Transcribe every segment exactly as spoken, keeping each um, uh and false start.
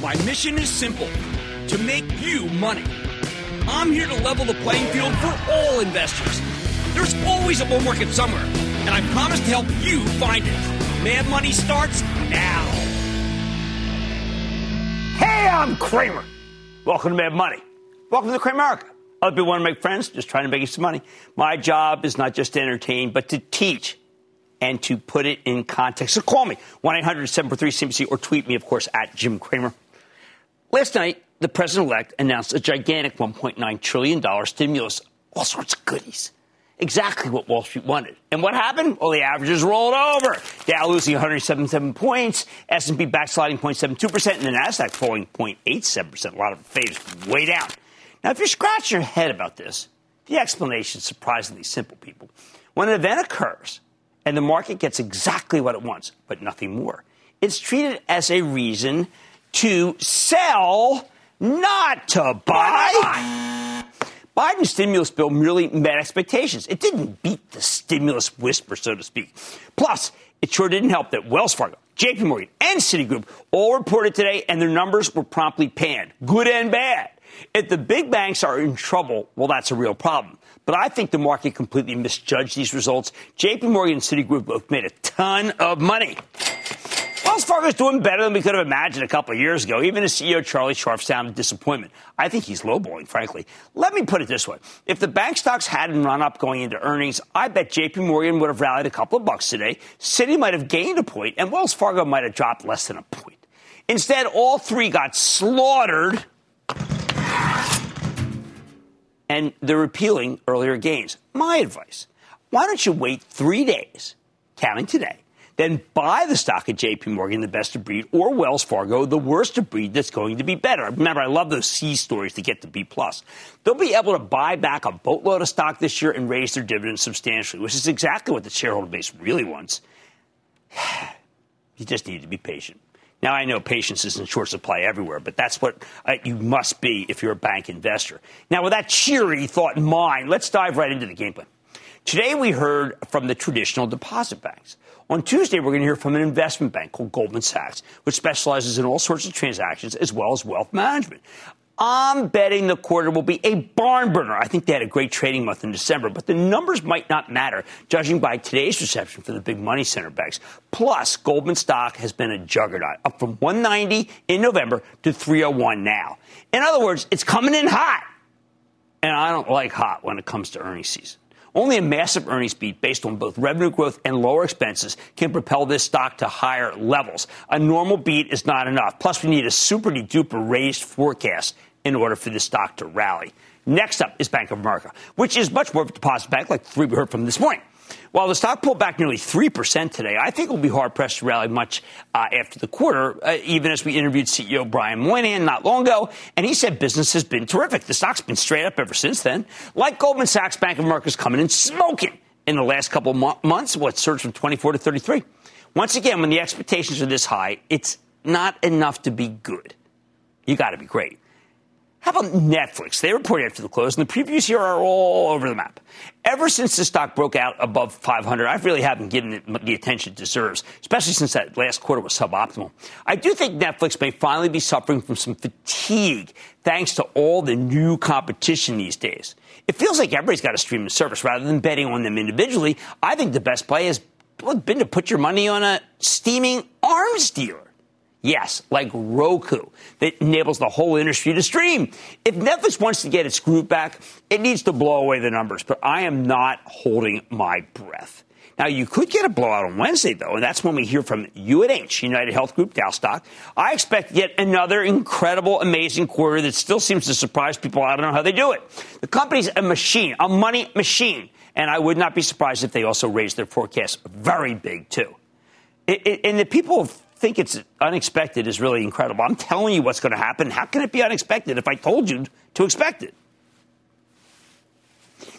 My mission is simple, to make you money. I'm here to level the playing field for all investors. There's always a bull market somewhere, and I promise to help you find it. Mad Money starts now. Hey, I'm Cramer. Welcome to Mad Money. Welcome to Cramerica. Other people want to make friends, just trying to make you some money. My job is not just to entertain, but to teach and to put it in context. So call me, one eight hundred seven four three C N B C, or tweet me, of course, at Jim Cramer. Last night, the president-elect announced a gigantic one point nine trillion dollars stimulus, all sorts of goodies, exactly what Wall Street wanted. And what happened? Well, the averages rolled over. Dow losing one hundred seventy-seven points, S and P backsliding zero point seven two percent, and the Nasdaq falling zero point eight seven percent. A lot of faves way down. Now, if you're scratching your head about this, the explanation is surprisingly simple, people. When an event occurs and the market gets exactly what it wants, but nothing more, it's treated as a reason to sell, not to buy. Biden's stimulus bill merely met expectations. It didn't beat the stimulus whisper, so to speak. Plus, it sure didn't help that Wells Fargo, J P. Morgan, and Citigroup all reported today, and their numbers were promptly panned, good and bad. If the big banks are in trouble, well, that's a real problem. But I think the market completely misjudged these results. J P. Morgan and Citigroup both made a ton of money. Wells Fargo's doing better than we could have imagined a couple of years ago. Even as C E O Charlie Scharf sounded disappointment. I think he's lowballing, frankly. Let me put it this way. If the bank stocks hadn't run up going into earnings, I bet J P. Morgan would have rallied a couple of bucks today. Citi might have gained a point, and Wells Fargo might have dropped less than a point. Instead, all three got slaughtered, and they're repealing earlier gains. My advice, why don't you wait three days, counting today, then buy the stock at J P. Morgan, the best of breed, or Wells Fargo, the worst of breed that's going to be better. Remember, I love those C stories to get to B+. They'll be able to buy back a boatload of stock this year and raise their dividends substantially, which is exactly what the shareholder base really wants. You just need to be patient. Now, I know patience is in short supply everywhere, but that's what uh, you must be if you're a bank investor. Now, with that cheery thought in mind, let's dive right into the game plan. Today, we heard from the traditional deposit banks. On Tuesday, we're going to hear from an investment bank called Goldman Sachs, which specializes in all sorts of transactions as well as wealth management. I'm betting the quarter will be a barn burner. I think they had a great trading month in December, but the numbers might not matter, judging by today's reception for the big money center banks. Plus, Goldman stock has been a juggernaut, up from one ninety in November to three oh one now. In other words, it's coming in hot. And I don't like hot when it comes to earnings season. Only a massive earnings beat based on both revenue growth and lower expenses can propel this stock to higher levels. A normal beat is not enough. Plus, we need a super-duper raised forecast in order for this stock to rally. Next up is Bank of America, which is much more of a deposit bank like the three we heard from this morning. While the stock pulled back nearly three percent today, I think it will be hard-pressed to rally much uh, after the quarter, uh, even as we interviewed C E O Brian Moynihan not long ago, and he said business has been terrific. The stock's been straight up ever since then. Like Goldman Sachs, Bank of America's coming in smoking in the last couple of mo- months, what, surged from twenty-four to thirty-three. Once again, when the expectations are this high, it's not enough to be good. You got to be great. How about Netflix? They reported after the close, and the previews here are all over the map. Ever since the stock broke out above five hundred, I really haven't given it the attention it deserves, especially since that last quarter was suboptimal. I do think Netflix may finally be suffering from some fatigue thanks to all the new competition these days. It feels like everybody's got a streaming service rather than betting on them individually. I think the best play has been to put your money on a steaming arms dealer. Yes, like Roku, that enables the whole industry to stream. If Netflix wants to get its groove back, it needs to blow away the numbers, but I am not holding my breath. Now, you could get a blowout on Wednesday, though, and that's when we hear from U N H, United Health Group, Dow stock. I expect yet another incredible, amazing quarter that still seems to surprise people. I don't know how they do it. The company's a machine, a money machine, and I would not be surprised if they also raise their forecast very big, too. It, it, and the people of think it's unexpected is really incredible. I'm telling you what's going to happen. How can it be unexpected if I told you to expect it?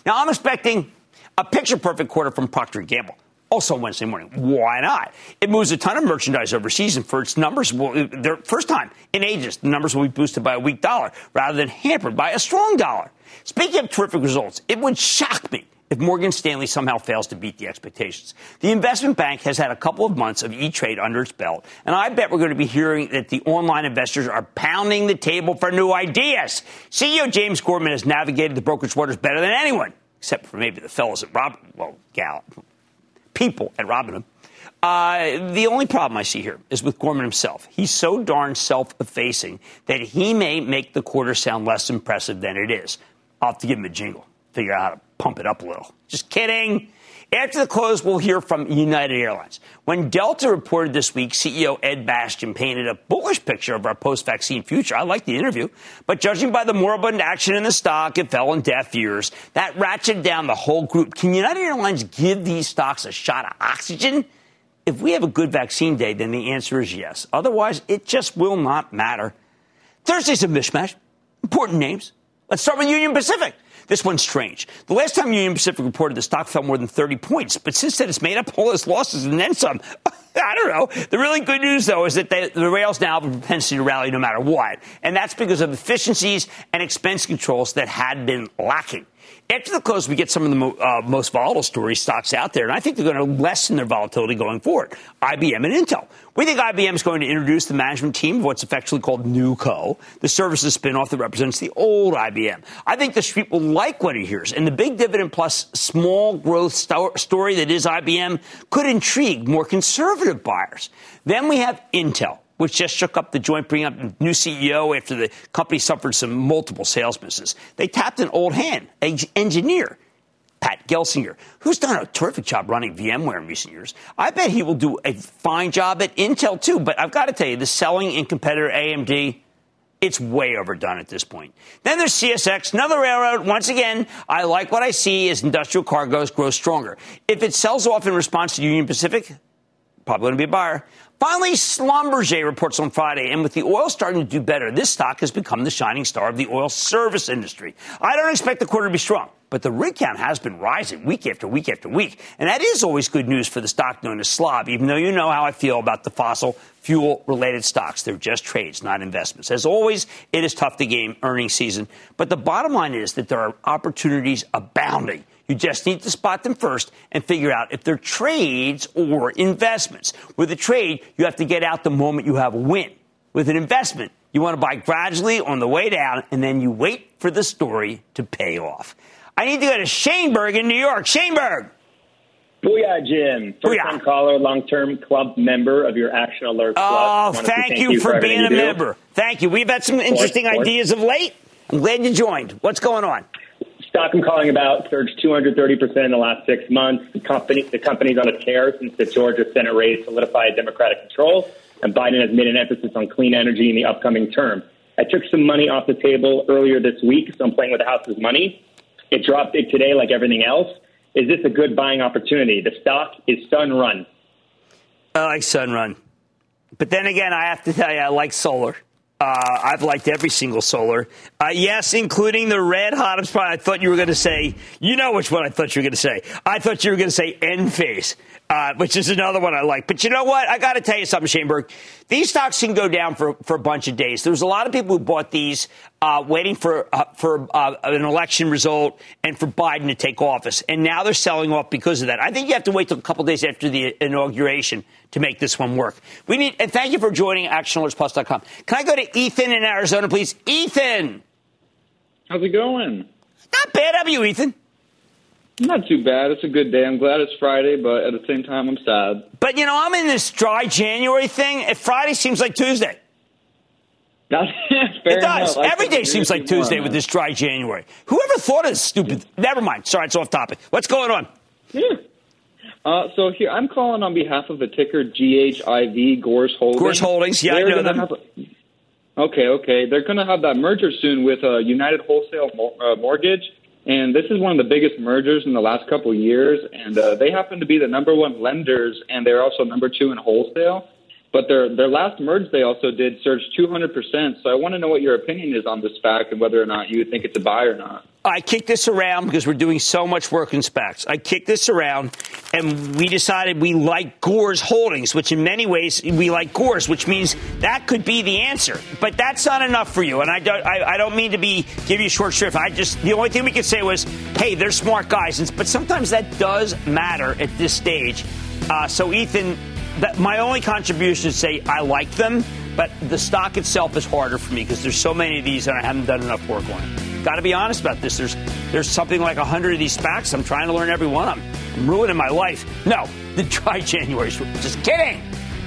Now, I'm expecting a picture-perfect quarter from Procter and Gamble, also Wednesday morning. Why not? It moves a ton of merchandise overseas, and for its numbers, well, their first time in ages, the numbers will be boosted by a weak dollar rather than hampered by a strong dollar. Speaking of terrific results, it would shock me if Morgan Stanley somehow fails to beat the expectations. The investment bank has had a couple of months of E-Trade under its belt, and I bet we're going to be hearing that the online investors are pounding the table for new ideas. C E O James Gorman has navigated the brokerage waters better than anyone, except for maybe the fellas at Robin, well, gal, people at Robinhood. Uh, the only problem I see here is with Gorman himself. He's so darn self-effacing that he may make the quarter sound less impressive than it is. I'll have to give him a jingle, figure out how to pump it up a little. Just kidding. After the close, we'll hear from United Airlines. When Delta reported this week, C E O Ed Bastian painted a bullish picture of our post-vaccine future. I liked the interview. But judging by the moribund action in the stock, it fell on deaf ears. That ratcheted down the whole group. Can United Airlines give these stocks a shot of oxygen? If we have a good vaccine day, then the answer is yes. Otherwise, it just will not matter. Thursday's a mishmash. Important names. Let's start with Union Pacific. This one's strange. The last time Union Pacific reported, the stock fell more than thirty points. But since then, it's made up all its losses and then some. I don't know. The really good news, though, is that they, the rails now have a propensity to rally no matter what. And that's because of efficiencies and expense controls that had been lacking. After the close, we get some of the mo- uh, most volatile story stocks out there, and I think they're going to lessen their volatility going forward. I B M and Intel. We think I B M is going to introduce the management team of what's effectively called NewCo, the services spinoff that represents the old I B M. I think the street will like what it hears, and the big dividend plus small growth st- story that is I B M could intrigue more conservative buyers. Then we have Intel, which just shook up the joint, bringing up a new C E O after the company suffered some multiple sales misses. They tapped an old hand, an engineer, Pat Gelsinger, who's done a terrific job running VMware in recent years. I bet he will do a fine job at Intel, too. But I've got to tell you, the selling in competitor A M D, it's way overdone at this point. Then there's C S X, another railroad. Once again, I like what I see as industrial cargoes grow stronger. If it sells off in response to Union Pacific, probably going to be a buyer. Finally, Schlumberger reports on Friday, and with the oil starting to do better, this stock has become the shining star of the oil service industry. I don't expect the quarter to be strong, but the rig count has been rising week after week after week, and that is always good news for the stock known as SLOB, even though you know how I feel about the fossil fuel-related stocks. They're just trades, not investments. As always, it is tough to game earnings season, but the bottom line is that there are opportunities abounding. You just need to spot them first and figure out if they're trades or investments. With a trade, you have to get out the moment you have a win. With an investment, you want to buy gradually on the way down, and then you wait for the story to pay off. I need to go to Shaneberg in New York. Shaneberg. Booyah, Jim. First-time caller, long-term club member of your Action Alert Club. Oh, thank, thank you, you for, for being a member. Do. Thank you. We've had some interesting course, ideas course. of late. I'm glad you joined. What's going on? Stock I'm calling about surged two hundred thirty percent in the last six months. The company, the company's on a tear since the Georgia Senate raid solidified Democratic control, and Biden has made an emphasis on clean energy in the upcoming term. I took some money off the table earlier this week, so I'm playing with the house's money. It dropped big today like everything else. Is this a good buying opportunity? The stock is Sunrun. I like Sunrun. But then again, I have to tell you, I like solar. Uh, I've liked every single solar. Uh, yes, including the red hot. I thought you were going to say, you know which one I thought you were going to say. I thought you were going to say Enphase, uh, which is another one I like. But you know what? I got to tell you something, Shaneberg. These stocks can go down for, for a bunch of days. There was a lot of people who bought these uh, waiting for uh, for uh, an election result and for Biden to take office. And now they're selling off because of that. I think you have to wait till a couple days after the inauguration to make this one work. We need, and thank you for joining Action Alerts Plus dot com. Can I go to Ethan in Arizona, please? Ethan! How's it going? Not bad. How are you, Ethan? Not too bad. It's a good day. I'm glad it's Friday, but at the same time, I'm sad. But, you know, I'm in this dry January thing. Friday seems like Tuesday. Fair it does. Enough. Every day seems like Tuesday more, with this dry January. Whoever thought of this stupid... Yeah. Never mind. Sorry, it's off topic. What's going on? Yeah. Uh, so here, I'm calling on behalf of the ticker G H I V, Gores Holdings. Gores Holdings. Yeah, They're I know them. Have- Okay, okay. They're going to have that merger soon with uh, United Wholesale Mo- uh, Mortgage, and this is one of the biggest mergers in the last couple of years, and uh, they happen to be the number one lenders, and they're also number two in wholesale. But their their last merge they also did surged two hundred percent. So I want to know what your opinion is on this fact and whether or not you think it's a buy or not. I kick this around because we're doing so much work in SPACs. I kick this around and we decided we like Gores Holdings, which in many ways we like Gores, which means that could be the answer. But that's not enough for you. And I don't I, I don't mean to be give you short shrift. I just the only thing we could say was, hey, they're smart guys. And, but sometimes that does matter at this stage. Uh, so, Ethan. That my only contribution is to say I like them, but the stock itself is harder for me because there's so many of these and I haven't done enough work on it. Got to be honest about this. There's there's something like one hundred of these SPACs. I'm trying to learn every one of them. I'm ruining my life. No, the dry January's just kidding.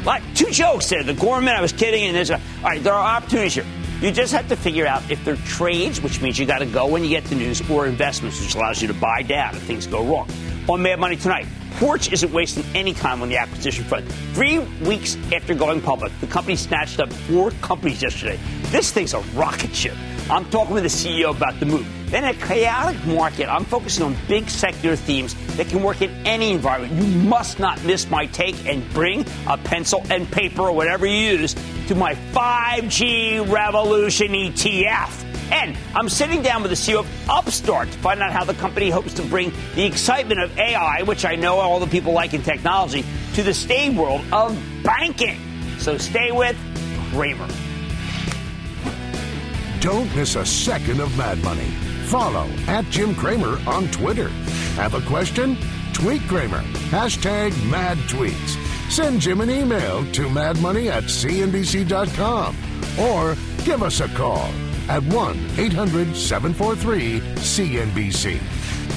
Like two jokes there. The Gorman, I was kidding, and there's a, all right. There are opportunities here. You just have to figure out if they're trades, which means you got to go when you get the news, or investments, which allows you to buy down if things go wrong. On Mad Money tonight, Porch isn't wasting any time on the acquisition front. Three weeks after going public, the company snatched up four companies yesterday. This thing's a rocket ship. I'm talking with the C E O about the move. In a chaotic market, I'm focusing on big secular themes that can work in any environment. You must not miss my take and bring a pencil and paper or whatever you use to my five G Revolution E T F. And I'm sitting down with the C E O of Upstart to find out how the company hopes to bring the excitement of A I, which I know all the people like in technology, to the staid world of banking. So stay with Cramer. Don't miss a second of Mad Money. Follow at Jim Cramer on Twitter. Have a question? Tweet Cramer. Hashtag Mad Tweets. Send Jim an email to madmoney at C N B C dot com or give us a call at one eight hundred seven four three C N B C.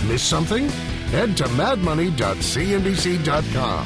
Miss something? Head to mad money dot C N B C dot com.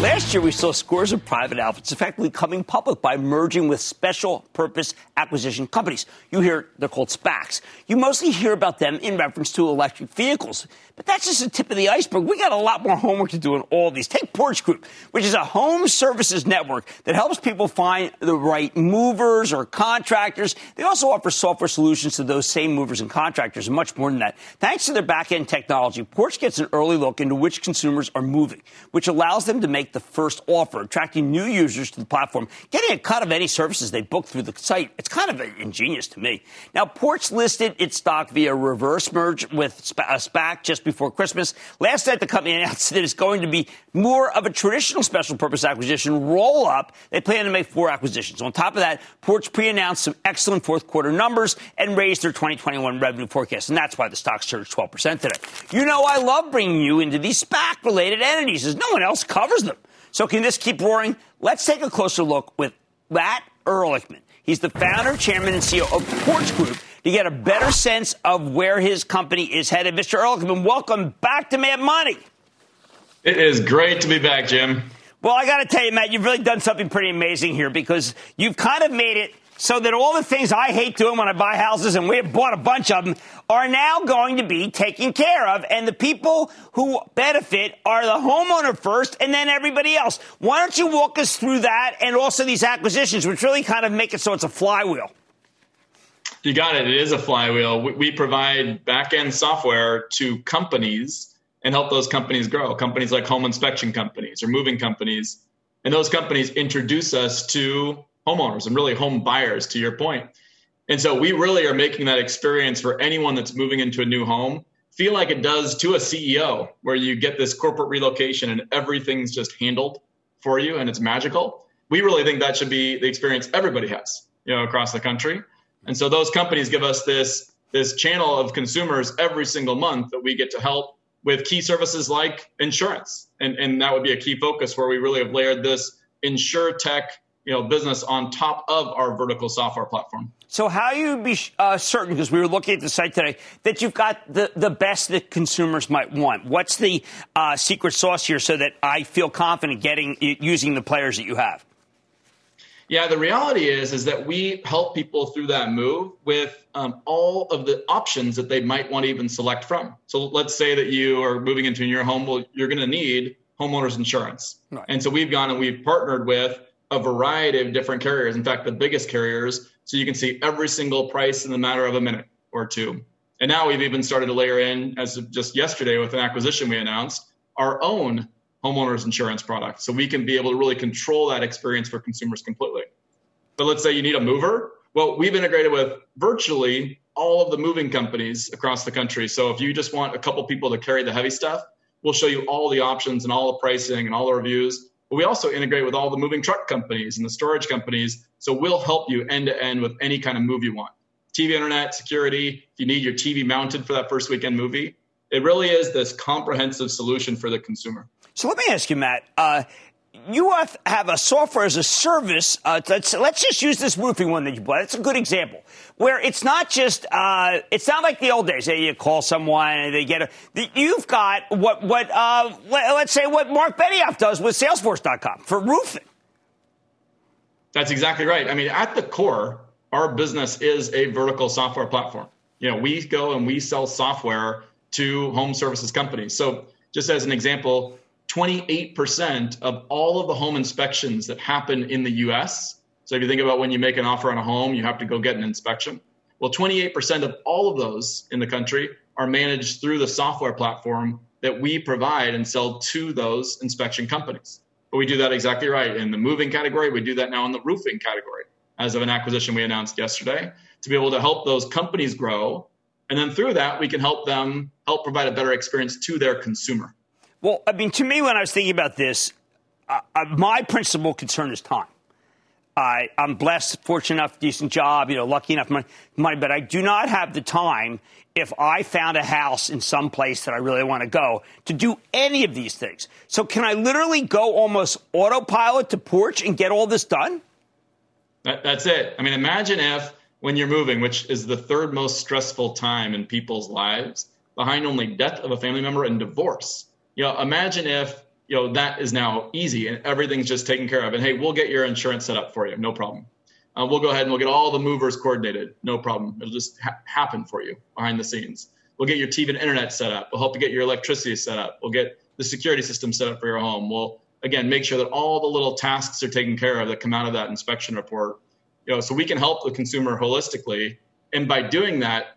Last year, we saw scores of private outfits effectively coming public by merging with special purpose acquisition companies. You hear they're called SPACs. You mostly hear about them in reference to electric vehicles. But that's just the tip of the iceberg. We got a lot more homework to do on all these. Take Porch Group, which is a home services network that helps people find the right movers or contractors. They also offer software solutions to those same movers and contractors, and much more than that. Thanks to their back-end technology, Porch gets an early look into which consumers are moving, which allows them to make the first offer, attracting new users to the platform, getting a cut of any services they book through the site. It's kind of ingenious to me. Now, Porch listed its stock via reverse merge with a SPAC just before Christmas. Last night, the company announced that it's going to be more of a traditional special purpose acquisition roll-up. They plan to make four acquisitions. On top of that, Porch pre-announced some excellent fourth quarter numbers and raised their twenty twenty-one revenue forecast, and that's why the stock surged twelve percent today. You know I love bringing you into these SPAC-related entities, as no one else covers them. So can this keep roaring? Let's take a closer look with Matt Ehrlichman. He's the founder, chairman, and C E O of Porch Group to get a better sense of where his company is headed. Mister Ehrlichman, welcome back to Mad Money. It is great to be back, Jim. Well, I got to tell you, Matt, you've really done something pretty amazing here because you've kind of made it so that all the things I hate doing when I buy houses, and we have bought a bunch of them, are now going to be taken care of. And the people who benefit are the homeowner first and then everybody else. Why don't you walk us through that and also these acquisitions, which really kind of make it so it's a flywheel? You got it. It is a flywheel. We provide back-end software to companies and help those companies grow. Companies like home inspection companies or moving companies. And those companies introduce us to homeowners and really home buyers, to your point. And so we really are making that experience for anyone that's moving into a new home feel like it does to a C E O, where you get this corporate relocation and everything's just handled for you and it's magical. We really think that should be the experience everybody has, you know, across the country. And so those companies give us this, this channel of consumers every single month that we get to help with key services like insurance. And, and that would be a key focus where we really have layered this insure tech you know, business on top of our vertical software platform. So how you be uh, certain, because we were looking at the site today, that you've got the, the best that consumers might want? What's the uh, secret sauce here so that I feel confident getting using the players that you have? Yeah, the reality is, is that we help people through that move with um, all of the options that they might want to even select from. So let's say that you are moving into your home. Well, you're going to need homeowners insurance. Right. And so we've gone and we've partnered with a variety of different carriers, in fact, the biggest carriers, so you can see every single price in the matter of a minute or two. And now we've even started to layer in, as of just yesterday with an acquisition we announced, our own homeowners insurance product. So we can be able to really control that experience for consumers completely. But let's say you need a mover. Well, we've integrated with virtually all of the moving companies across the country. So if you just want a couple people to carry the heavy stuff, we'll show you all the options and all the pricing and all the reviews. But we also integrate with all the moving truck companies and the storage companies. So we'll help you end to end with any kind of move you want. T V, internet, security, if you need your T V mounted for that first weekend movie. It really is this comprehensive solution for the consumer. So let me ask you, Matt, uh, you have a software as a service. Uh, let's, let's just use this roofing one that you bought. That's a good example where it's not just uh, it's not like the old days. You call someone and they get a the, you've got what what uh, let, let's say what Mark Benioff does with Salesforce dot com for roofing. That's exactly right. I mean, at the core, our business is a vertical software platform. You know, we go and we sell software to home services companies. So just as an example, twenty-eight percent of all of the home inspections that happen in the U S. So if you think about when you make an offer on a home, you have to go get an inspection. Well, twenty-eight percent of all of those in the country are managed through the software platform that we provide and sell to those inspection companies. But we do that exactly right in the moving category. We do that now in the roofing category, as of an acquisition we announced yesterday, to be able to help those companies grow. And then through that, we can help them help provide a better experience to their consumer. Well, I mean, to me, when I was thinking about this, uh, uh, my principal concern is time. I, I'm blessed, fortunate enough, decent job, you know, lucky enough money, money, but I do not have the time if I found a house in some place that I really want to go to do any of these things. So can I literally go almost autopilot to Porch and get all this done? That, that's it. I mean, imagine if when you're moving, which is the third most stressful time in people's lives, behind only death of a family member and divorce. You know, imagine if, you know, that is now easy and everything's just taken care of. And, hey, we'll get your insurance set up for you. No problem. Uh, we'll go ahead and we'll get all the movers coordinated. No problem. It'll just ha- happen for you behind the scenes. We'll get your T V and internet set up. We'll help you get your electricity set up. We'll get the security system set up for your home. We'll, again, make sure that all the little tasks are taken care of that come out of that inspection report. You know, so we can help the consumer holistically. And by doing that,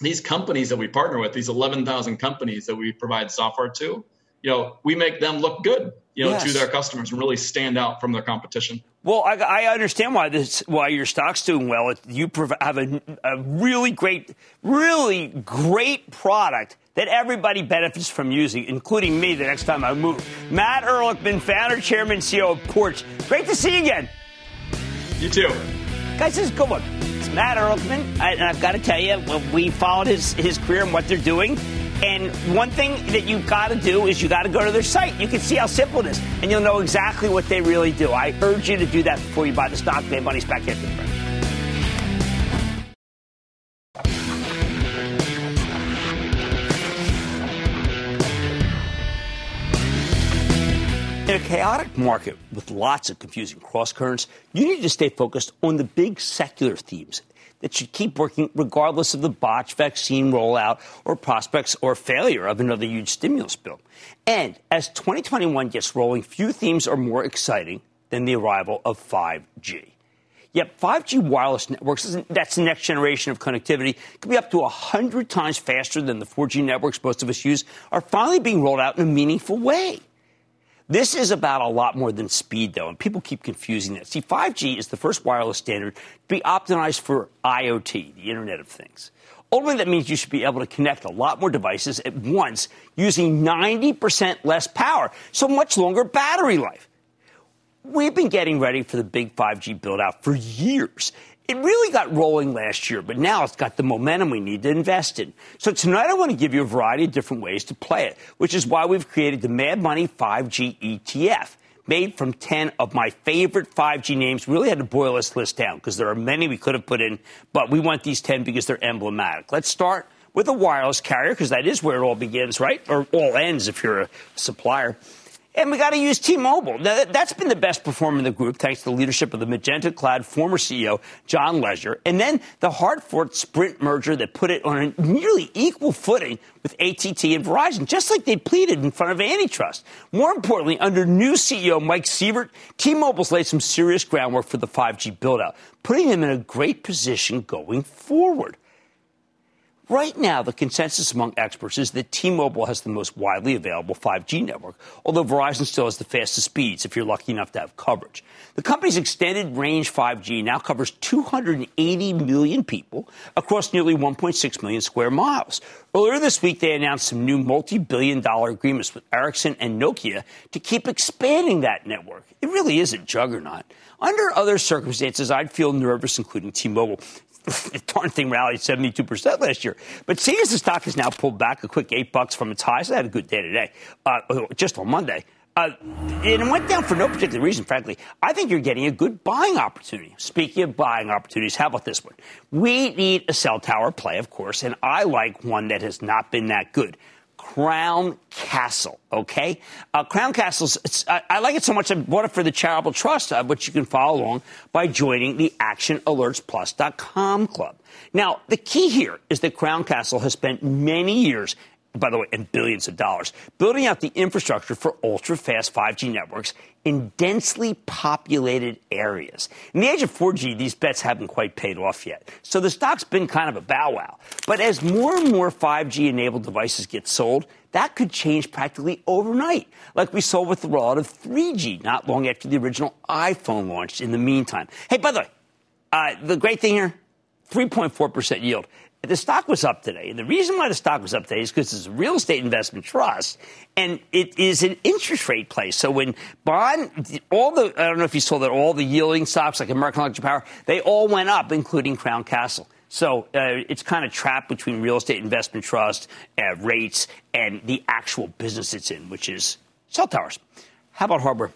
these companies that we partner with, these eleven thousand companies that we provide software to, you know, we make them look good, you know, yes. to their customers and really stand out from their competition. Well, I, I understand why this, why your stock's doing well. You have a, a really great, really great product that everybody benefits from using, including me the next time I move. Matt Ehrlichman, founder, chairman, C E O of Porch. Great to see you again. You too. Guys, this is a good one. It's Matt Ehrlichman, I, and I've got to tell you, we followed his, his career and what they're doing. And one thing that you've got to do is you got to go to their site. You can see how simple it is, and you'll know exactly what they really do. I urge you to do that before you buy the stock. Mad Money's back at the break. In a chaotic market with lots of confusing cross-currents, you need to stay focused on the big secular themes that should keep working regardless of the botched vaccine rollout or prospects or failure of another huge stimulus bill. And as twenty twenty-one gets rolling, few themes are more exciting than the arrival of five G. Yet five G wireless networks, that's the next generation of connectivity, can be up to one hundred times faster than the four G networks most of us use, are finally being rolled out in a meaningful way. This is about a lot more than speed, though, and people keep confusing that. See, five G is the first wireless standard to be optimized for I O T, the Internet of Things. Ultimately, that means you should be able to connect a lot more devices at once using ninety percent less power, so much longer battery life. We've been getting ready for the big five G build-out for years. It really got rolling last year, but now it's got the momentum we need to invest in. So tonight I want to give you a variety of different ways to play it, which is why we've created the Mad Money five G E T F, made from ten of my favorite five G names. We really had to boil this list down because there are many we could have put in, but we want these ten because they're emblematic. Let's start with a wireless carrier because that is where it all begins, right? Or all ends if you're a supplier. And we got to use T-Mobile. Now, that's been the best performer in the group, thanks to the leadership of the Magenta Cloud former C E O, John Leisure, and then the hard-fought Sprint merger that put it on a nearly equal footing with A T and T and Verizon, just like they pleaded in front of antitrust. More importantly, under new C E O Mike Sievert, T-Mobile's laid some serious groundwork for the five G build-out, putting them in a great position going forward. Right now, the consensus among experts is that T-Mobile has the most widely available five G network, although Verizon still has the fastest speeds if you're lucky enough to have coverage. The company's extended range five G now covers two hundred eighty million people across nearly one point six million square miles. Earlier this week, they announced some new multi-billion dollar agreements with Ericsson and Nokia to keep expanding that network. It really is a juggernaut. Under other circumstances, I'd feel nervous, including T-Mobile. The darn thing rallied seventy-two percent last year. But seeing as the stock has now pulled back a quick eight bucks from its highs, I had a good day today, uh, just on Monday. Uh, and it went down for no particular reason, frankly. I think you're getting a good buying opportunity. Speaking of buying opportunities, how about this one? We need a cell tower play, of course, and I like one that has not been that good. Crown Castle, okay? Uh, Crown Castle's, it's, I, I like it so much I bought it for the Charitable Trust, uh, which you can follow along by joining the action alerts plus dot com club. Now, the key here is that Crown Castle has spent many years, by the way, and billions of dollars, building out the infrastructure for ultra-fast five G networks in densely populated areas. In the age of four G, these bets haven't quite paid off yet. So the stock's been kind of a bow wow. But as more and more five G-enabled devices get sold, that could change practically overnight, like we saw with the rollout of three G not long after the original iPhone launched in the meantime. Hey, by the way, uh, the great thing here, three point four percent yield. The stock was up today. And the reason why the stock was up today is because it's a real estate investment trust, and it is an interest rate play. So when bond, all the, I don't know if you saw that, all the yielding stocks like American Electric Power, they all went up, including Crown Castle. So uh, it's kind of trapped between real estate investment trust, uh, rates, and the actual business it's in, which is cell towers. How about hardware?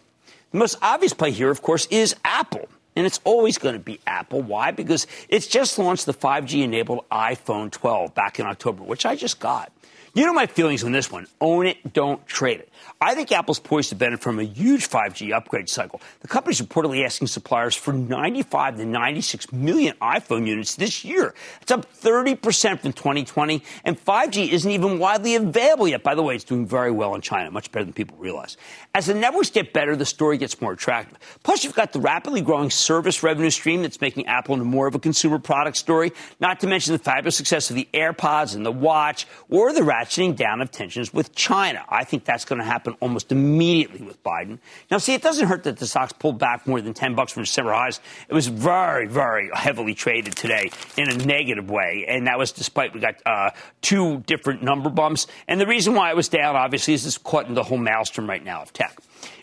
The most obvious play here, of course, is Apple. And it's always going to be Apple. Why? Because it's just launched the five G-enabled iPhone twelve back in October, which I just got. You know my feelings on this one. Own it, don't trade it. I think Apple's poised to benefit from a huge five G upgrade cycle. The company's reportedly asking suppliers for ninety-five to ninety-six million iPhone units this year. It's up thirty percent from twenty twenty, and five G isn't even widely available yet. By the way, it's doing very well in China, much better than people realize. As the networks get better, the story gets more attractive. Plus, you've got the rapidly growing service revenue stream that's making Apple into more of a consumer product story, not to mention the fabulous success of the AirPods and the Watch, or the ratcheting down of tensions with China. I think that's going to happen almost immediately with Biden. Now, see, it doesn't hurt that the stock's pulled back more than ten bucks from December highs. It was very, very heavily traded today in a negative way, and that was despite we got uh, two different number bumps. And the reason why it was down, obviously, is it's caught in the whole maelstrom right now of tech.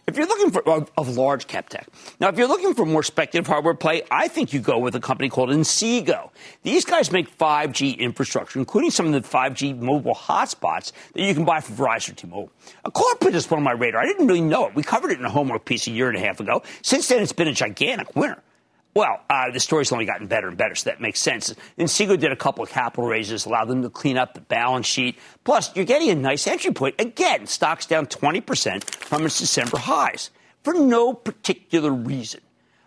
If you're looking for of, of large cap tech. Now, if you're looking for more speculative hardware play, I think you go with a company called Inseego. These guys make five G infrastructure, including some of the five G mobile hotspots that you can buy from Verizon or T-Mobile. Accord put this one on my radar. I didn't really know it. We covered it in a homework piece a year and a half ago. Since then, it's been a gigantic winner. Well, uh, the story's only gotten better and better, so that makes sense. Inseego did a couple of capital raises, allowed them to clean up the balance sheet. Plus, you're getting a nice entry point. Again, stock's down twenty percent from its December highs for no particular reason.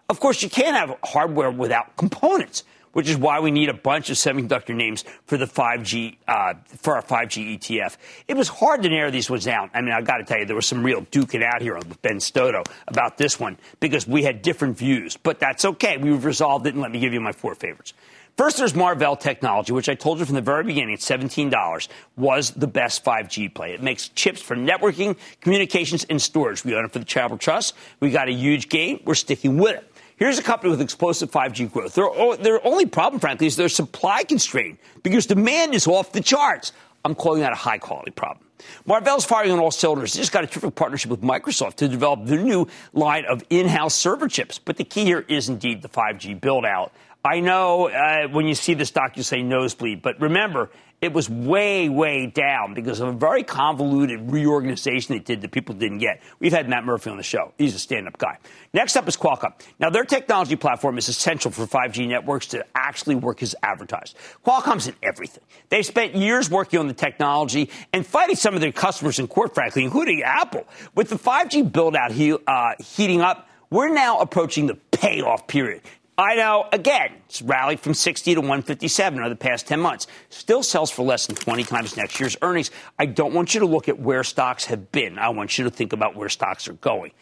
Of course, you can't have hardware without components, which is why we need a bunch of semiconductor names for the five G, uh, for our five G E T F. It was hard to narrow these ones down. I mean, I got to tell you, there was some real duking out here with Ben Stoto about this one because we had different views, but that's okay. We've resolved it, and let me give you my four favorites. First, there's Marvell Technology, which I told you from the very beginning at seventeen dollars was the best five G play. It makes chips for networking, communications, and storage. We own it for the Charitable Trust. We got a huge gain. We're sticking with it. Here's a company with explosive five G growth. Their, their only problem, frankly, is they're supply constrained because demand is off the charts. I'm calling that a high-quality problem. Marvell's firing on all cylinders. They just got a terrific partnership with Microsoft to develop their new line of in-house server chips. But the key here is indeed the five G build-out. I know uh, when you see this stock, you say nosebleed. But remember, it was way, way down because of a very convoluted reorganization they did that people didn't get. We've had Matt Murphy on the show. He's a stand-up guy. Next up is Qualcomm. Now, their technology platform is essential for five G networks to actually work as advertised. Qualcomm's in everything. They've spent years working on the technology and fighting some of their customers in court, frankly, including Apple. With the five G build-out he- uh, heating up, we're now approaching the payoff period. I know, again, it's rallied from sixty to one fifty-seven over the past ten months. Still sells for less than twenty times next year's earnings. I don't want you to look at where stocks have been. I want you to think about where stocks are going.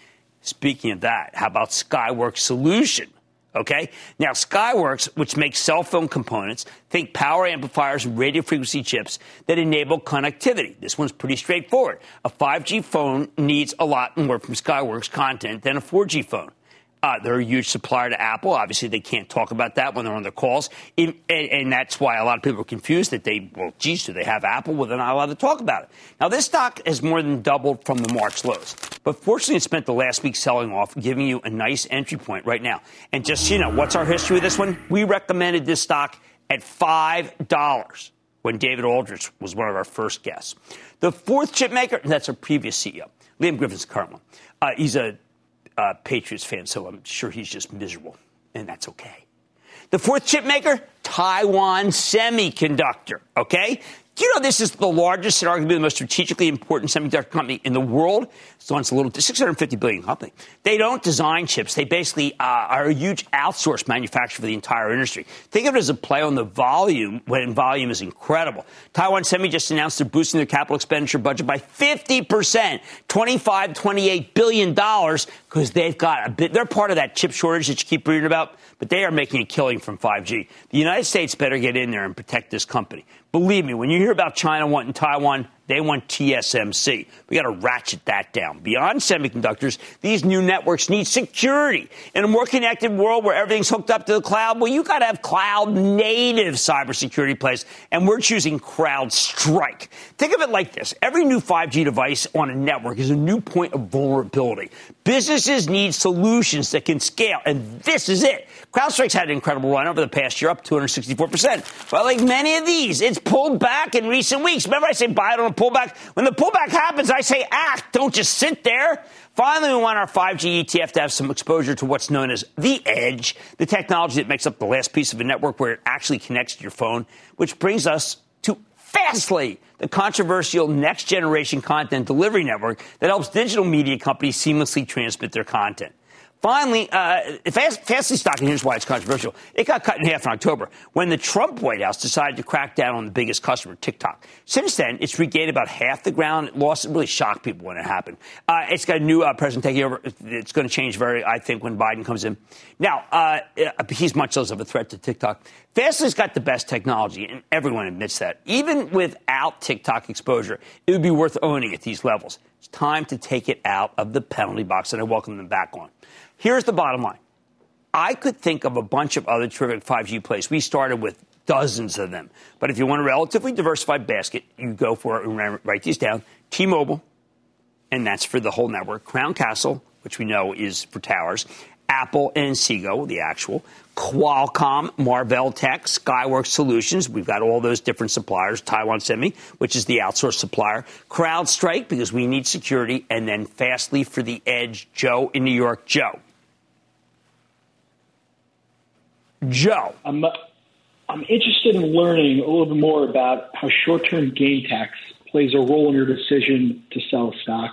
Speaking of that, how about Skyworks Solution? OK, now Skyworks, which makes cell phone components, think power amplifiers and radio frequency chips that enable connectivity. This one's pretty straightforward. A five G phone needs a lot more from Skyworks content than a four G phone. Uh, they're a huge supplier to Apple. Obviously, they can't talk about that when they're on their calls. It, and, and that's why a lot of people are confused that they, well, geez, do they have Apple? Well, they're not allowed to talk about it. Now, this stock has more than doubled from the March lows. But fortunately, it spent the last week selling off, giving you a nice entry point right now. And just, you know, what's our history with this one? We recommended this stock at five dollars when David Aldrich was one of our first guests. The fourth chip maker, and that's our previous C E O, Liam Griffin's current one. Uh, he's a Uh, Patriots fan, so I'm sure he's just miserable, and that's okay. The fourth chip maker, Taiwan Semiconductor, okay? Do you know this is the largest and arguably the most strategically important semiconductor company in the world? So it's a little six hundred fifty billion dollars company. They don't design chips. They basically uh, are a huge outsourced manufacturer for the entire industry. Think of it as a play on the volume when volume is incredible. Taiwan Semi just announced they're boosting their capital expenditure budget by fifty percent, twenty-five, twenty-eight billion dollars, because they've got a bit. They're part of that chip shortage that you keep reading about, but they are making a killing from five G. The United States better get in there and protect this company. Believe me, when you hear about China wanting Taiwan, they want T S M C. We got to ratchet that down. Beyond semiconductors, these new networks need security. In a more connected world where everything's hooked up to the cloud, well, you got to have cloud-native cybersecurity plays, and we're choosing CrowdStrike. Think of it like this. Every new five G device on a network is a new point of vulnerability. Businesses need solutions that can scale, and this is it. CrowdStrike's had an incredible run over the past year, up two hundred sixty-four percent. Well, like many of these, it's pulled back in recent weeks. Remember I say buy it on a pullback. When the pullback happens, I say act. Don't just sit there. Finally, we want our five G E T F to have some exposure to what's known as the edge, the technology that makes up the last piece of a network where it actually connects to your phone, which brings us to Fastly, the controversial next-generation content delivery network that helps digital media companies seamlessly transmit their content. Finally, uh, Fast, Fastly stock, and here's why it's controversial. It got cut in half in October when the Trump White House decided to crack down on the biggest customer, TikTok. Since then, it's regained about half the ground it lost. It really shocked people when it happened. Uh, it's got a new uh, president taking over. It's going to change very, I think, when Biden comes in. Now, uh, he's much less of a threat to TikTok. Fastly's got the best technology, and everyone admits that. Even without TikTok exposure, it would be worth owning at these levels. It's time to take it out of the penalty box, and I welcome them back on. Here's the bottom line. I could think of a bunch of other terrific five G plays. We started with dozens of them. But if you want a relatively diversified basket, you go for it. Remember, write these down. T-Mobile, and that's for the whole network. Crown Castle, which we know is for towers. Apple and Inseego, the actual. Qualcomm, Marvell Tech, Skyworks Solutions. We've got all those different suppliers. Taiwan Semi, which is the outsourced supplier. CrowdStrike, because we need security. And then Fastly for the edge. Joe in New York. Joe. Joe. I'm, I'm interested in learning a little bit more about how short-term gain tax plays a role in your decision to sell stock.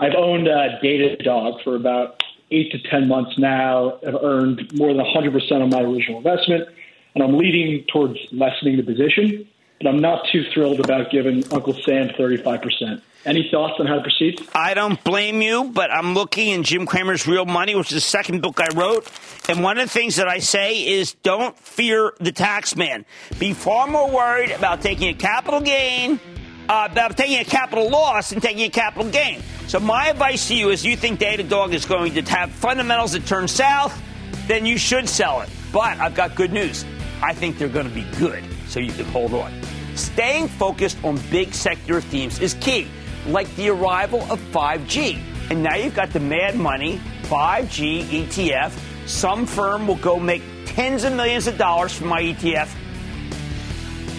I've owned uh, Datadog for about eight to ten months now. I've earned more than one hundred percent of my original investment, and I'm leaning towards lessening the position, but I'm not too thrilled about giving Uncle Sam thirty-five percent. Any thoughts on how to proceed? I don't blame you, but I'm looking in Jim Cramer's Real Money, which is the second book I wrote, and one of the things that I say is don't fear the tax man. Be far more worried about taking a capital gain, uh, about taking a capital loss and taking a capital gain. So my advice to you is you think Datadog is going to have fundamentals that turn south, then you should sell it. But I've got good news. I think they're going to be good, so you can hold on. Staying focused on big secular themes is key, like the arrival of five G. And now you've got the Mad Money five G E T F. Some firm will go make tens of millions of dollars from my E T F.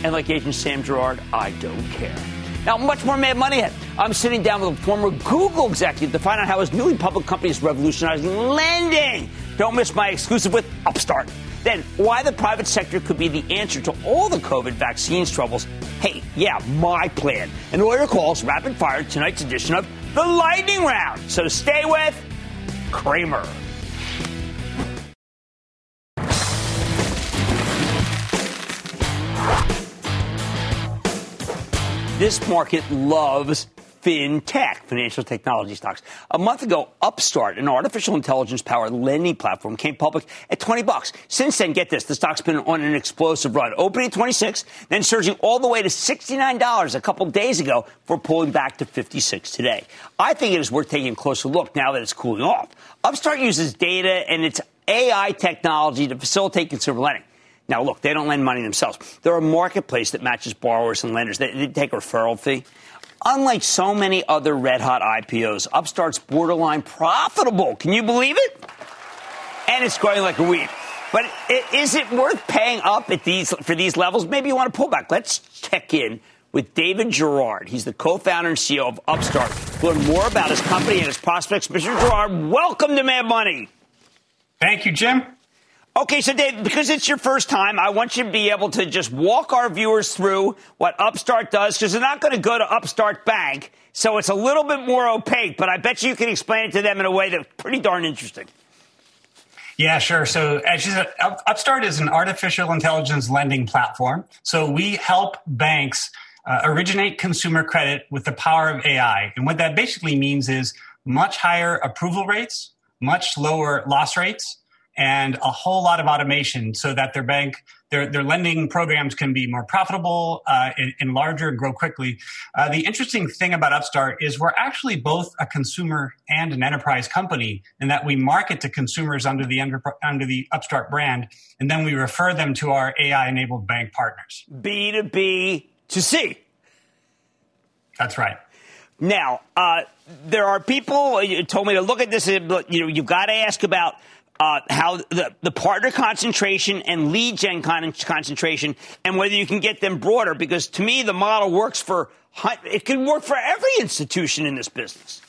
And like Agent Sam Gerard, I don't care. Now, much more Mad Money ahead. I'm sitting down with a former Google executive to find out how his newly public company is revolutionizing lending. Don't miss my exclusive with Upstart. Then, why the private sector could be the answer to all the COVID vaccines troubles. Hey, yeah, my plan. And all your calls rapid fire tonight's edition of The Lightning Round. So stay with Cramer. This market loves fintech, financial technology stocks. A month ago, Upstart, an artificial intelligence-powered lending platform, came public at twenty bucks. Since then, get this, the stock's been on an explosive run, opening at twenty-six, then surging all the way to sixty-nine dollars a couple days ago for pulling back to fifty-six today. I think it is worth taking a closer look now that it's cooling off. Upstart uses data and its A I technology to facilitate consumer lending. Now, look, they don't lend money themselves. They're a marketplace that matches borrowers and lenders. They, they take a referral fee. Unlike so many other red-hot I P Os, Upstart's borderline profitable. Can you believe it? And it's growing like a weed. But it, is it worth paying up at these for these levels? Maybe you want to pull back. Let's check in with David Gerard. He's the co-founder and C E O of Upstart. Learn more about his company and his prospects. Mister Gerard, welcome to Mad Money. Thank you, Jim. Okay, so Dave, because it's your first time, I want you to be able to just walk our viewers through what Upstart does, because they're not going to go to Upstart Bank, so it's a little bit more opaque, but I bet you can explain it to them in a way that's pretty darn interesting. Yeah, sure. So as you said, Upstart is an artificial intelligence lending platform. So we help banks uh, originate consumer credit with the power of A I. And what that basically means is much higher approval rates, much lower loss rates, and a whole lot of automation so that their bank, their, their lending programs can be more profitable uh, and, and larger and grow quickly. Uh, the interesting thing about Upstart is we're actually both a consumer and an enterprise company in that we market to consumers under the under, under the Upstart brand, and then we refer them to our A I-enabled bank partners. B to B to C. That's right. Now, uh, there are people who told me to look at this, you know, you've got to ask about Uh, how the, the partner concentration and lead gen con- concentration and whether you can get them broader, because to me, the model works for it can work for every institution in this business.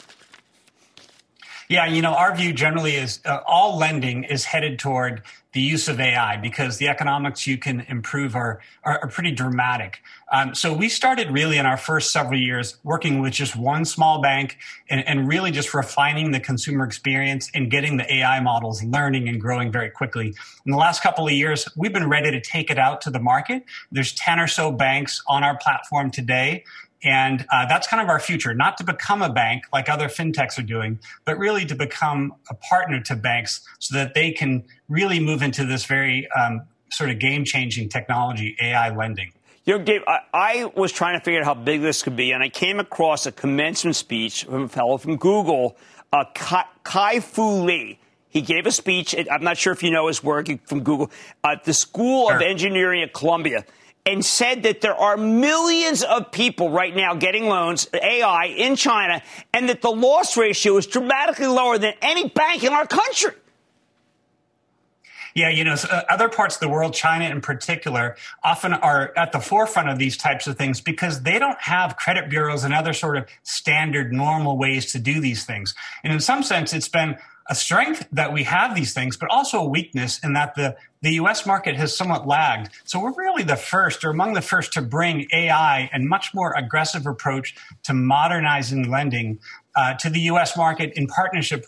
Yeah, you know, our view generally is uh, all lending is headed toward the use of A I because the economics you can improve are, are, are pretty dramatic. Um, so we started really in our first several years working with just one small bank and, and really just refining the consumer experience and getting the A I models learning and growing very quickly. In the last couple of years, we've been ready to take it out to the market. There's ten or so banks on our platform today. And uh, that's kind of our future, not to become a bank like other fintechs are doing, but really to become a partner to banks so that they can really move into this very um, sort of game-changing technology, A I lending. You know, Dave, I, I was trying to figure out how big this could be, and I came across a commencement speech from a fellow from Google, uh, Kai-Fu Lee. He gave a speech. I'm not sure if you know his work from Google, uh, at the School Sure. of Engineering at Columbia, and said that there are millions of people right now getting loans, A I, in China, and that the loss ratio is dramatically lower than any bank in our country. Yeah, you know, other parts of the world, China in particular, often are at the forefront of these types of things because they don't have credit bureaus and other sort of standard, normal ways to do these things. And in some sense, it's been a strength that we have these things, but also a weakness in that the, the U S market has somewhat lagged. So we're really the first or among the first to bring A I and much more aggressive approach to modernizing lending uh, to the U S market in partnership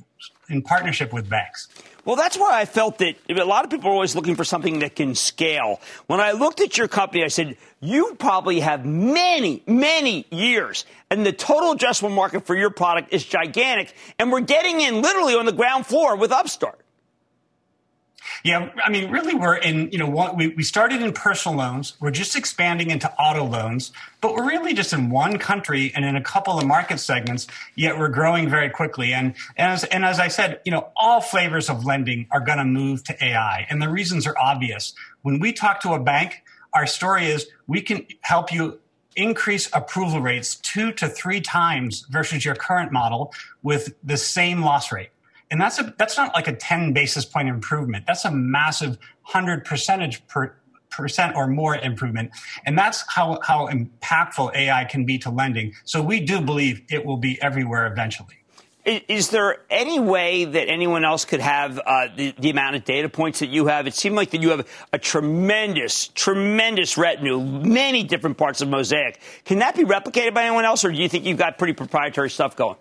in partnership with banks. Well, that's why I felt that a lot of people are always looking for something that can scale. When I looked at your company, I said, you probably have many, many years, and the total addressable market for your product is gigantic, and we're getting in literally on the ground floor with Upstart. Yeah, I mean, really, we're in, you know, what we, we started in personal loans. We're just expanding into auto loans, but we're really just in one country and in a couple of market segments, yet we're growing very quickly. And, and, as, and as I said, you know, all flavors of lending are going to move to A I. And the reasons are obvious. When we talk to a bank, our story is we can help you increase approval rates two to three times versus your current model with the same loss rate. And that's a, that's not like a ten basis point improvement. That's a massive one hundred percentage per, percent or more improvement. And that's how, how impactful A I can be to lending. So we do believe it will be everywhere eventually. Is there any way that anyone else could have uh, the, the amount of data points that you have? It seemed like that you have a tremendous, tremendous retinue, many different parts of Mosaic. Can that be replicated by anyone else, or do you think you've got pretty proprietary stuff going?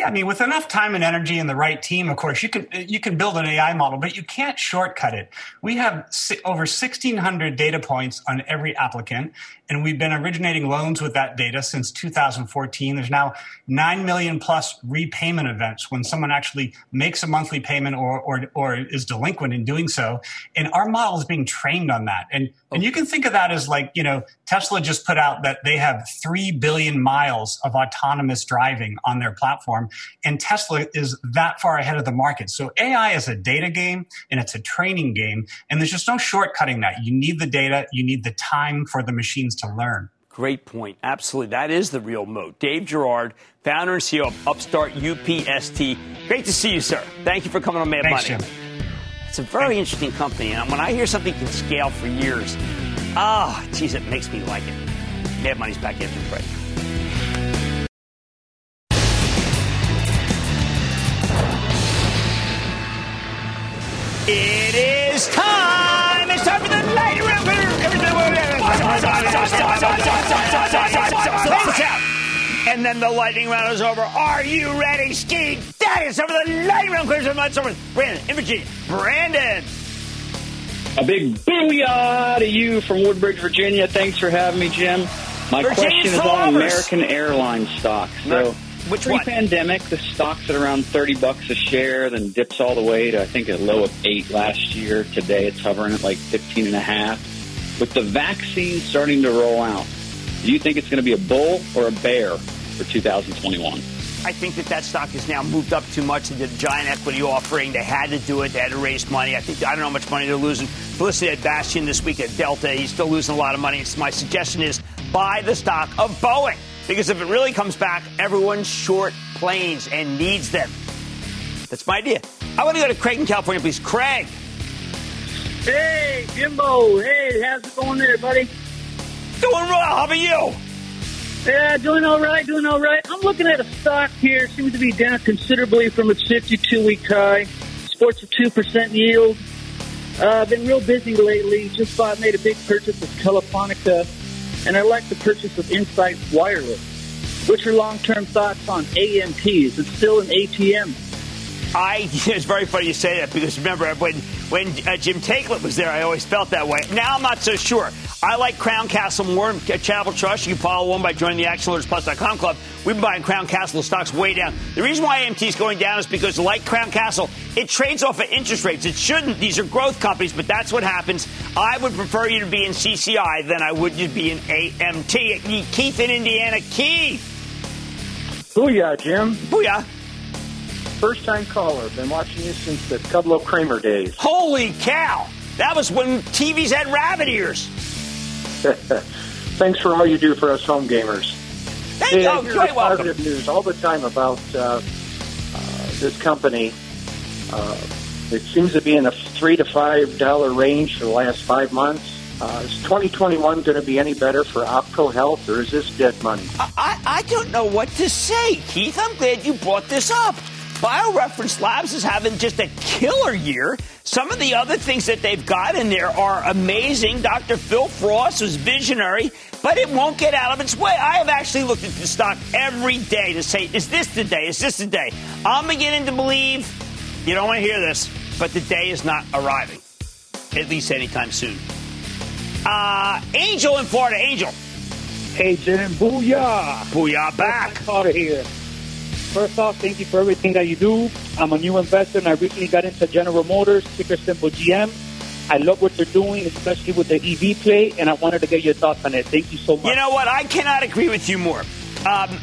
Yeah, I mean, with enough time and energy and the right team, of course, you can you can build an A I model, but you can't shortcut it. We have over sixteen hundred data points on every applicant, and we've been originating loans with that data since two thousand fourteen. There's now nine million plus repayment events when someone actually makes a monthly payment or or, or is delinquent in doing so. And our model is being trained on that. And, and you can think of that as like, you know, Tesla just put out that they have three billion miles of autonomous driving on their platform. And Tesla is that far ahead of the market. So A I is a data game and it's a training game. And there's just no shortcutting that. You need the data. You need the time for the machines to learn. Great point. Absolutely. That is the real moat. Dave Girouard, founder and C E O of Upstart U P S T. Great to see you, sir. Thank you for coming on Mad Money. Thanks, Jim. It's a very Thanks. interesting company. And when I hear something can scale for years, ah, oh, geez, it makes me like it. Mad Money's back after the break. It is time! It's time for the lightning round! And then the lightning round is over. Are you ready, Ski? That is over the lightning round. Clears of the over. Brandon in Virginia. Brandon. A big booyah to you from Woodbridge, Virginia. Thanks for having me, Jim. My Virginia question is on American Airlines stocks. So, which pre-pandemic, one? The stock's at around thirty bucks a share, then dips all the way to, I think, a low of eight last year. Today, it's hovering at like fifteen and a half. With the vaccine starting to roll out, do you think it's going to be a bull or a bear for two thousand twenty-one? I think that that stock has now moved up too much. They did a giant equity offering. They had to do it. They had to raise money. I think I don't know how much money they're losing. Felicity had Bastian this week at Delta. He's still losing a lot of money. So my suggestion is buy the stock of Boeing, because if it really comes back, everyone's short planes and needs them. That's my idea. I want to go to Craig in California, please. Craig. Hey, Jimbo. Hey, how's it going there, buddy? Doing well. How about you? Yeah, doing all right, doing all right. I'm looking at a stock here. It seems to be down considerably from its fifty-two week high. Sports a two percent yield. Uh, been real busy lately. Just bought, made a big purchase of Telefonica. And I like the purchase of Insight Wireless. What's your long-term thoughts on A M P? Is it still an A T M? I, it's very funny you say that, because remember when when uh, Jim Taiclet was there, I always felt that way. Now I'm not so sure. I like Crown Castle more than Chapel Trust. You can follow one by joining the Action Alerts Plus dot com club. We've been buying Crown Castle stocks way down. The reason why A M T is going down is because, like Crown Castle, it trades off of interest rates. It shouldn't. These are growth companies, but that's what happens. I would prefer you to be in C C I than I would you to be in A M T. Keith in Indiana. Keith. Booyah, Jim. Booyah. First-time caller. Been watching you since the Cudlow Cramer days. Holy cow! That was when T Vs had rabbit ears. Thanks for all you do for us home gamers. Thank hey, you. I hear You're positive welcome. News all the time about uh, uh, this company. Uh, it seems to be in a three to five dollar range for the last five months. Uh, is twenty twenty-one going to be any better for Opco Health, or is this dead money? I, I, I don't know what to say, Keith. I'm glad you brought this up. BioReference Labs is having just a killer year. Some of the other things that they've got in there are amazing. Doctor Phil Frost was visionary, but it won't get out of its way. I have actually looked at the stock every day to say, is this the day? Is this the day? I'm beginning to believe, you don't want to hear this, but the day is not arriving, at least anytime soon. Uh, Angel in Florida. Angel. Hey, Jim. Booyah. Booyah back. Out of here. First off, thank you for everything that you do. I'm a new investor, and I recently got into General Motors, ticker symbol G M. I love what they're doing, especially with the E V play, and I wanted to get your thoughts on it. Thank you so much. You know what? I cannot agree with you more. Um,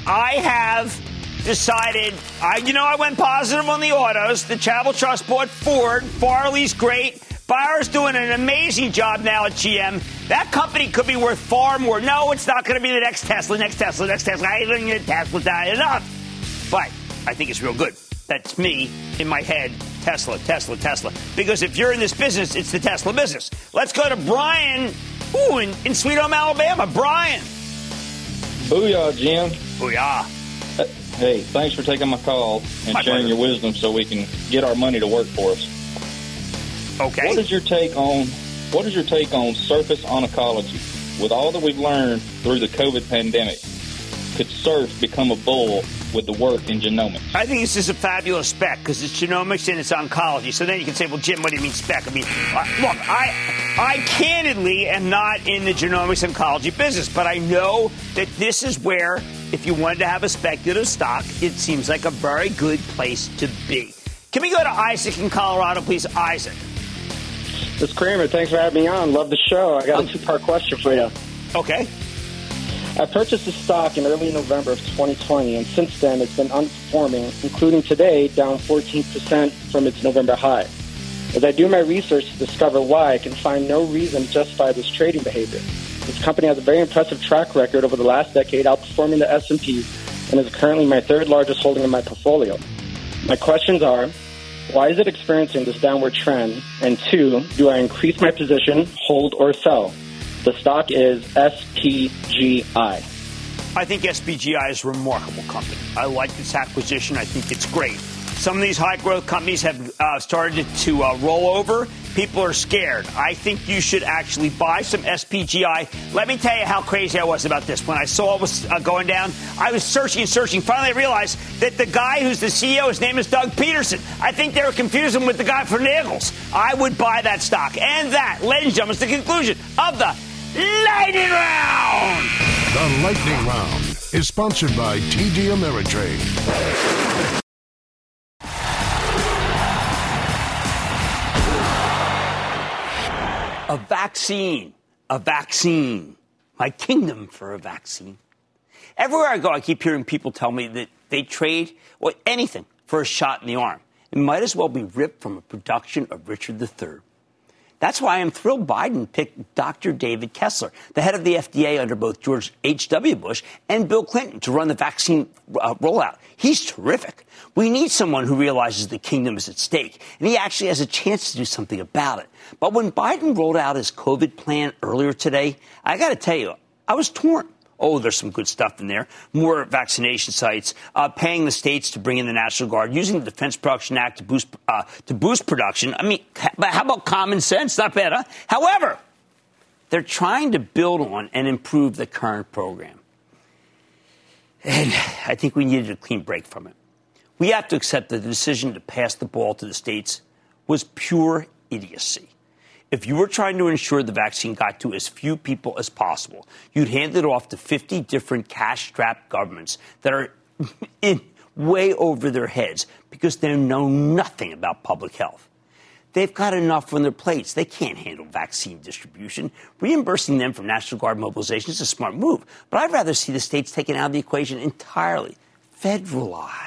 I have decided, I, you know, I went positive on the autos. The Travel Trust bought Ford. Farley's great. Buyer's doing an amazing job now at G M. That company could be worth far more. No, it's not going to be the next Tesla, next Tesla, next Tesla. I ain't get Tesla down enough. But I think it's real good. That's me in my head. Tesla, Tesla, Tesla. Because if you're in this business, it's the Tesla business. Let's go to Brian ooh, in, in Sweet Home, Alabama. Brian. Booyah, Jim. Booyah. Hey, thanks for taking my call and my sharing brother. your wisdom so we can get our money to work for us. Okay. What is your take on, what is your take on surface oncology? With all that we've learned through the COVID pandemic, could surf become a bull with the work in genomics. I think this is a fabulous spec because it's genomics and it's oncology. So then you can say, well, Jim, what do you mean spec? I mean, uh, look, I, I candidly am not in the genomics oncology business, but I know that this is where, if you wanted to have a speculative stock, it seems like a very good place to be. Can we go to Isaac in Colorado, please? Isaac. Mister Cramer, thanks for having me on. Love the show. I got a two-part question for you. Okay. I purchased the stock in early November of twenty twenty, and since then it's been underperforming, including today, down fourteen percent from its November high. As I do my research to discover why, I can find no reason to justify this trading behavior. This company has a very impressive track record over the last decade, outperforming the S and P, and is currently my third largest holding in my portfolio. My questions are, why is it experiencing this downward trend? And two, do I increase my position, hold, or sell? The stock is S P G I. I think S P G I is a remarkable company. I like this acquisition. I think it's great. Some of these high-growth companies have uh, started to uh, roll over. People are scared. I think you should actually buy some S P G I. Let me tell you how crazy I was about this. When I saw it was uh, going down, I was searching and searching. Finally, I realized that the guy who's the C E O, his name is Doug Peterson. I think they were confusing him with the guy from Nagels. I would buy that stock. And that, ladies and gentlemen, is the conclusion of the Lightning Round. The Lightning Round is sponsored by T D Ameritrade. A vaccine, a vaccine, my kingdom for a vaccine. Everywhere I go, I keep hearing people tell me that they trade or anything for a shot in the arm. It might as well be ripped from a production of Richard the Third. That's why I'm thrilled Biden picked Doctor David Kessler, the head of the F D A under both George H W Bush and Bill Clinton, to run the vaccine uh, rollout. He's terrific. We need someone who realizes the kingdom is at stake, and he actually has a chance to do something about it. But when Biden rolled out his COVID plan earlier today, I got to tell you, I was torn. Oh, there's some good stuff in there. More vaccination sites, uh, paying the states to bring in the National Guard, using the Defense Production Act to boost uh, to boost production. I mean, but how about common sense? Not bad, huh? However, they're trying to build on and improve the current program. And I think we needed a clean break from it. We have to accept that the decision to pass the ball to the states was pure idiocy. If you were trying to ensure the vaccine got to as few people as possible, you'd hand it off to fifty different cash-strapped governments that are in way over their heads because they know nothing about public health. They've got enough on their plates. They can't handle vaccine distribution. Reimbursing them from National Guard mobilization is a smart move, but I'd rather see the states taken out of the equation entirely, federalized.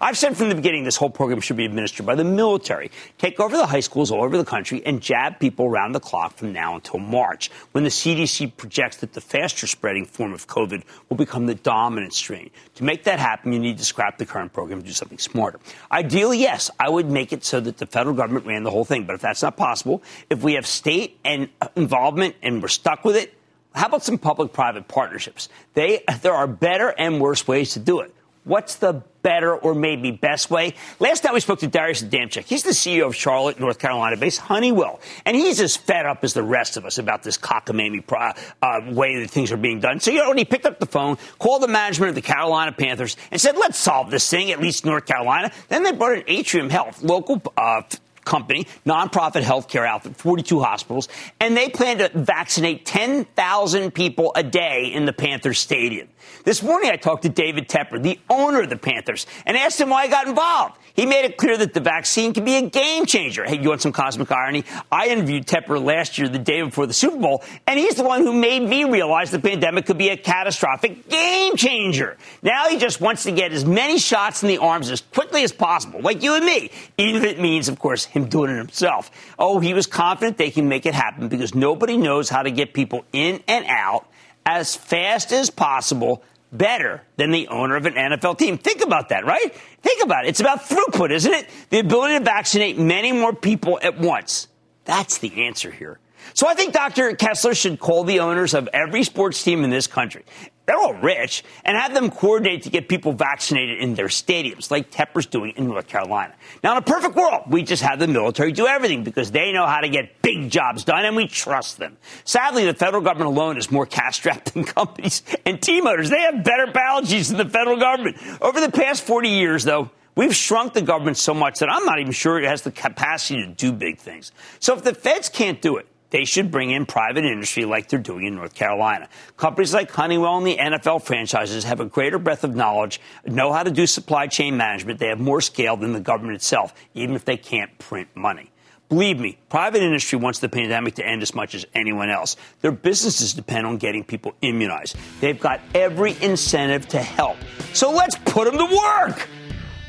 I've said from the beginning this whole program should be administered by the military. Take over the high schools all over the country and jab people around the clock from now until March, when the C D C projects that the faster spreading form of COVID will become the dominant strain. To make that happen, you need to scrap the current program and do something smarter. Ideally, yes, I would make it so that the federal government ran the whole thing. But if that's not possible, if we have state and involvement and we're stuck with it, how about some public-private partnerships? They, there are better and worse ways to do it. What's the better or maybe best way? Last night we spoke to Darius Adamczyk. He's the C E O of Charlotte, North Carolina-based Honeywell. And he's as fed up as the rest of us about this cockamamie pro- uh, way that things are being done. So, you know, when he picked up the phone, called the management of the Carolina Panthers and said, let's solve this thing, at least North Carolina. Then they brought in Atrium Health, local uh company, nonprofit healthcare outfit, forty-two hospitals, and they plan to vaccinate ten thousand people a day in the Panthers stadium. This morning, I talked to David Tepper, the owner of the Panthers, and asked him why he got involved. He made it clear that the vaccine can be a game changer. Hey, you want some cosmic irony? I interviewed Tepper last year, the day before the Super Bowl, and he's the one who made me realize the pandemic could be a catastrophic game changer. Now he just wants to get as many shots in the arms as quickly as possible, like you and me, even if it means, of course, him doing it himself. Oh, he was confident they can make it happen because nobody knows how to get people in and out as fast as possible, better than the owner of an N F L team. Think about that, right? Think about it. It's about throughput, isn't it? The ability to vaccinate many more people at once. That's the answer here. So I think Doctor Kessler should call the owners of every sports team in this country. They're all rich, and have them coordinate to get people vaccinated in their stadiums, like Tepper's doing in North Carolina. Now, in a perfect world, we just have the military do everything because they know how to get big jobs done, and we trust them. Sadly, the federal government alone is more cash-strapped than companies and team owners. They have better biologies than the federal government. Over the past forty years, though, we've shrunk the government so much that I'm not even sure it has the capacity to do big things. So if the feds can't do it, they should bring in private industry like they're doing in North Carolina. Companies like Honeywell and the N F L franchises have a greater breadth of knowledge, know how to do supply chain management. They have more scale than the government itself, even if they can't print money. Believe me, private industry wants the pandemic to end as much as anyone else. Their businesses depend on getting people immunized. They've got every incentive to help. So let's put them to work.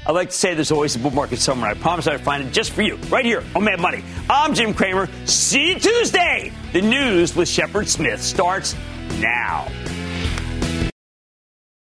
I like to say there's always a bull market somewhere. I promise I'll find it just for you, right here on Mad Money. I'm Jim Cramer. See you Tuesday. The news with Shepard Smith starts now.